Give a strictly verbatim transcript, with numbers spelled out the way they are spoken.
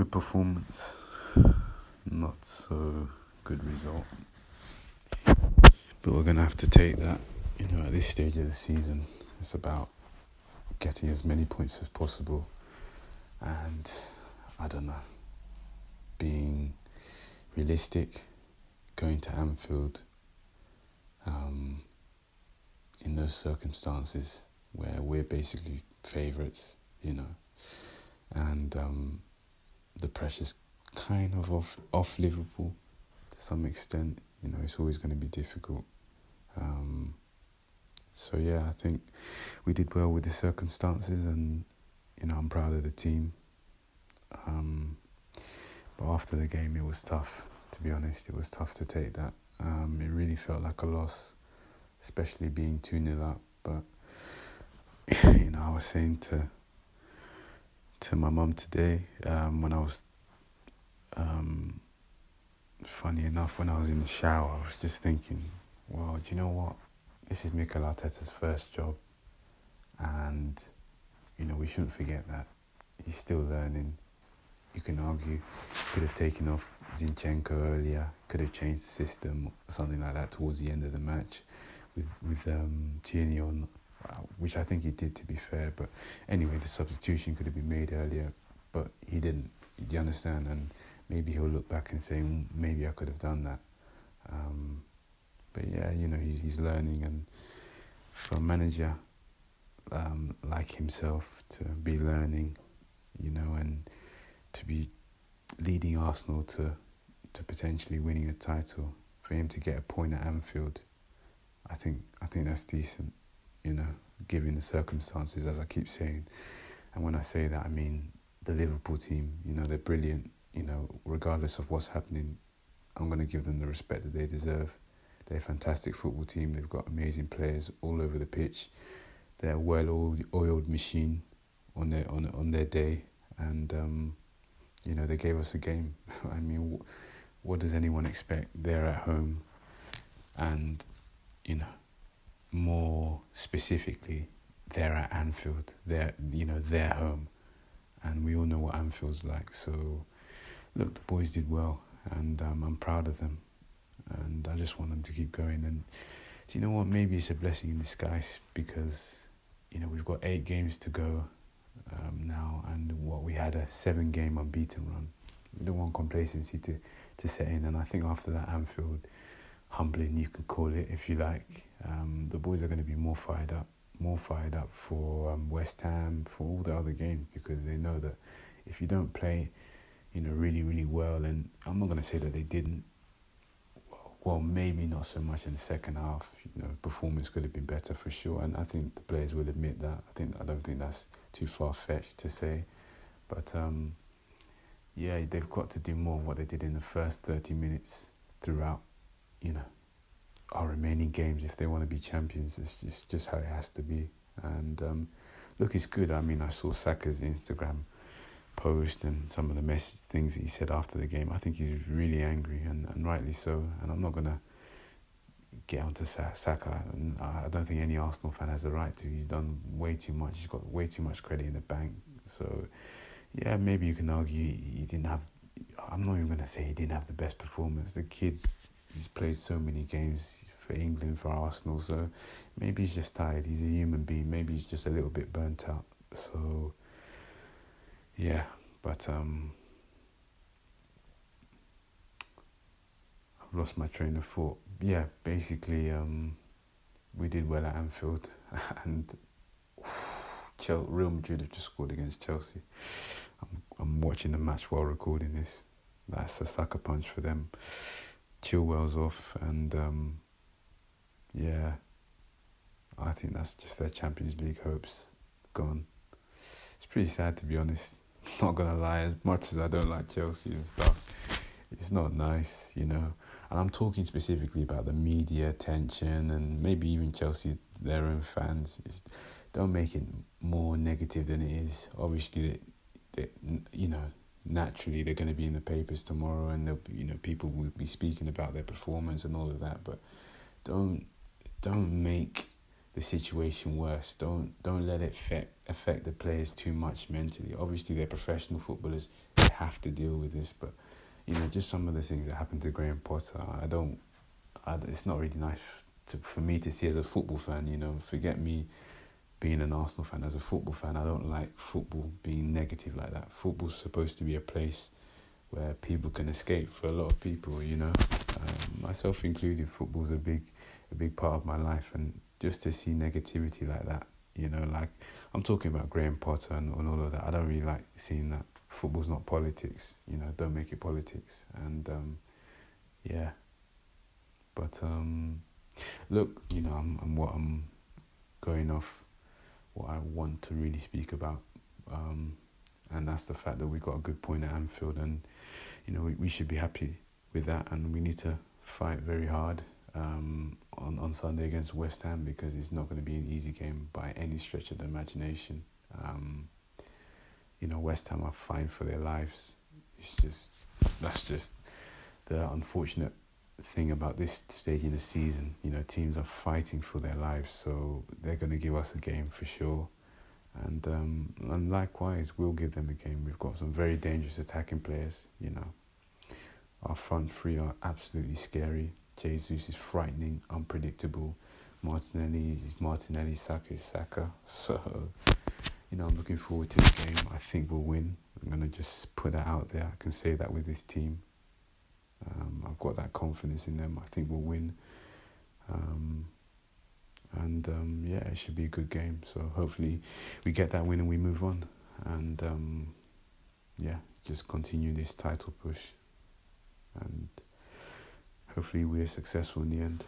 good performance, not so good result. But we're going to have to take that. You know, at this stage of the season, it's about getting as many points as possible. And, I don't know, being realistic, going to Anfield, um, in those circumstances where we're basically favourites, you know, and um, the pressure's kind of off, off Liverpool to some extent. You know, it's always going to be difficult. Um, so, yeah, I think we did well with the circumstances, and, you know, I'm proud of the team. Um, but after the game, it was tough, to be honest. It was tough to take that. Um, it really felt like a loss, especially being two nil up. But, you know, I was saying to to my mum today, um, when I was... Um, funny enough, when I was in the shower, I was just thinking, well, do you know what? This is Mikel Arteta's first job, and, you know, we shouldn't forget that. He's still learning. You can argue, could have taken off Zinchenko earlier, could have changed the system, or something like that towards the end of the match with, with um, Tierney on, which I think he did, to be fair. But anyway, the substitution could have been made earlier, but he didn't. Do you understand? And maybe he'll look back and say, maybe I could have done that. Um, but yeah, you know, he's, he's learning. And for a manager um, like himself to be learning, you know, and to be leading Arsenal to, to potentially winning a title, for him to get a point at Anfield, I think I think that's decent, you know, given the circumstances, as I keep saying. And when I say that, I mean the Liverpool team, you know, they're brilliant. You know, regardless of what's happening, I'm going to give them the respect that they deserve. They're a fantastic football team. They've got amazing players all over the pitch. They're a well-oiled machine on their on on their day, and um, you know, they gave us a game. I mean, wh- what does anyone expect? They're at home, and, you know, more specifically, they're at Anfield. They're, you know, their home, and we all know what Anfield's like. So, look, the boys did well, and um, I'm proud of them, and I just want them to keep going. And do you know what? Maybe it's a blessing in disguise, because, you know, we've got eight games to go um, now, and what we had a seven-game unbeaten run. We don't want complacency to, to set in, and I think after that Anfield humbling, you can call it if you like, um, the boys are going to be more fired up, more fired up for um, West Ham, for all the other games, because they know that if you don't play, you know, really, really well, and I'm not going to say that they didn't, well, maybe not so much in the second half, you know, performance could have been better for sure, and I think the players will admit that. I think I don't think that's too far-fetched to say, but um, yeah, they've got to do more of what they did in the first thirty minutes throughout, you know, our remaining games if they want to be champions. It's just, just how it has to be, and um, look, it's good. I mean, I saw Saka's Instagram post and some of the message things that he said after the game. I think he's really angry, and, and rightly so, and I'm not going to get onto Saka. I don't think any Arsenal fan has the right to. He's done way too much. He's got way too much credit in the bank. So, yeah, maybe you can argue he didn't have... I'm not even going to say he didn't have the best performance. The kid, he's played so many games for England, for Arsenal, so maybe he's just tired. He's a human being. Maybe he's just a little bit burnt out. So... yeah, but um, I've lost my train of thought. Yeah, basically, um, we did well at Anfield, and Chelsea, Real Madrid have just scored against Chelsea. I'm, I'm watching the match while recording this. That's a sucker punch for them. Chilwell's off, and um, yeah, I think that's just their Champions League hopes gone. It's pretty sad, to be honest. Not gonna lie, as much as I don't like Chelsea and stuff, it's not nice, you know. And I'm talking specifically about the media attention, and maybe even Chelsea, their own fans. It's, don't make it more negative than it is. Obviously, they, they, you know, naturally they're going to be in the papers tomorrow, and they'll, you know, people will be speaking about their performance and all of that. But don't don't make the situation worse. Don't don't let it affect, affect the players too much mentally. Obviously, they're professional footballers. They have to deal with this. But, you know, just some of the things that happened to Graham Potter, I don't... I, it's not really nice to, for me to see as a football fan, you know. Forget me being an Arsenal fan. As a football fan, I don't like football being negative like that. Football's supposed to be a place where people can escape for a lot of people, you know. Um, myself included, football's a big, a big part of my life. And just to see negativity like that, you know, like I'm talking about Graham Potter and, and all of that. I don't really like seeing that. Football's not politics, you know. Don't make it politics. And um, yeah. But um, look, you know, I'm, I'm what I'm going off, what I want to really speak about, um, and that's the fact that we got a good point at Anfield, and you know we, we should be happy with that, and we need to fight very hard um, on on Sunday against West Ham, because it's not going to be an easy game by any stretch of the imagination. Um, you know, West Ham are fighting for their lives. It's just that's just the unfortunate thing about this stage in the season. You know, teams are fighting for their lives, so they're going to give us a game for sure, and um, and likewise we'll give them a game. We've got some very dangerous attacking players. You know, our front three are absolutely scary. Jesus is frightening, unpredictable. Martinelli is Martinelli, Saka is Saka. So, you know, I'm looking forward to the game. I think we'll win. I'm going to just put that out there. I can say that with this team. Um, I've got that confidence in them. I think we'll win. Um, and um, yeah, it should be a good game. So hopefully we get that win and we move on. And um, yeah, just continue this title push. And hopefully we're successful in the end.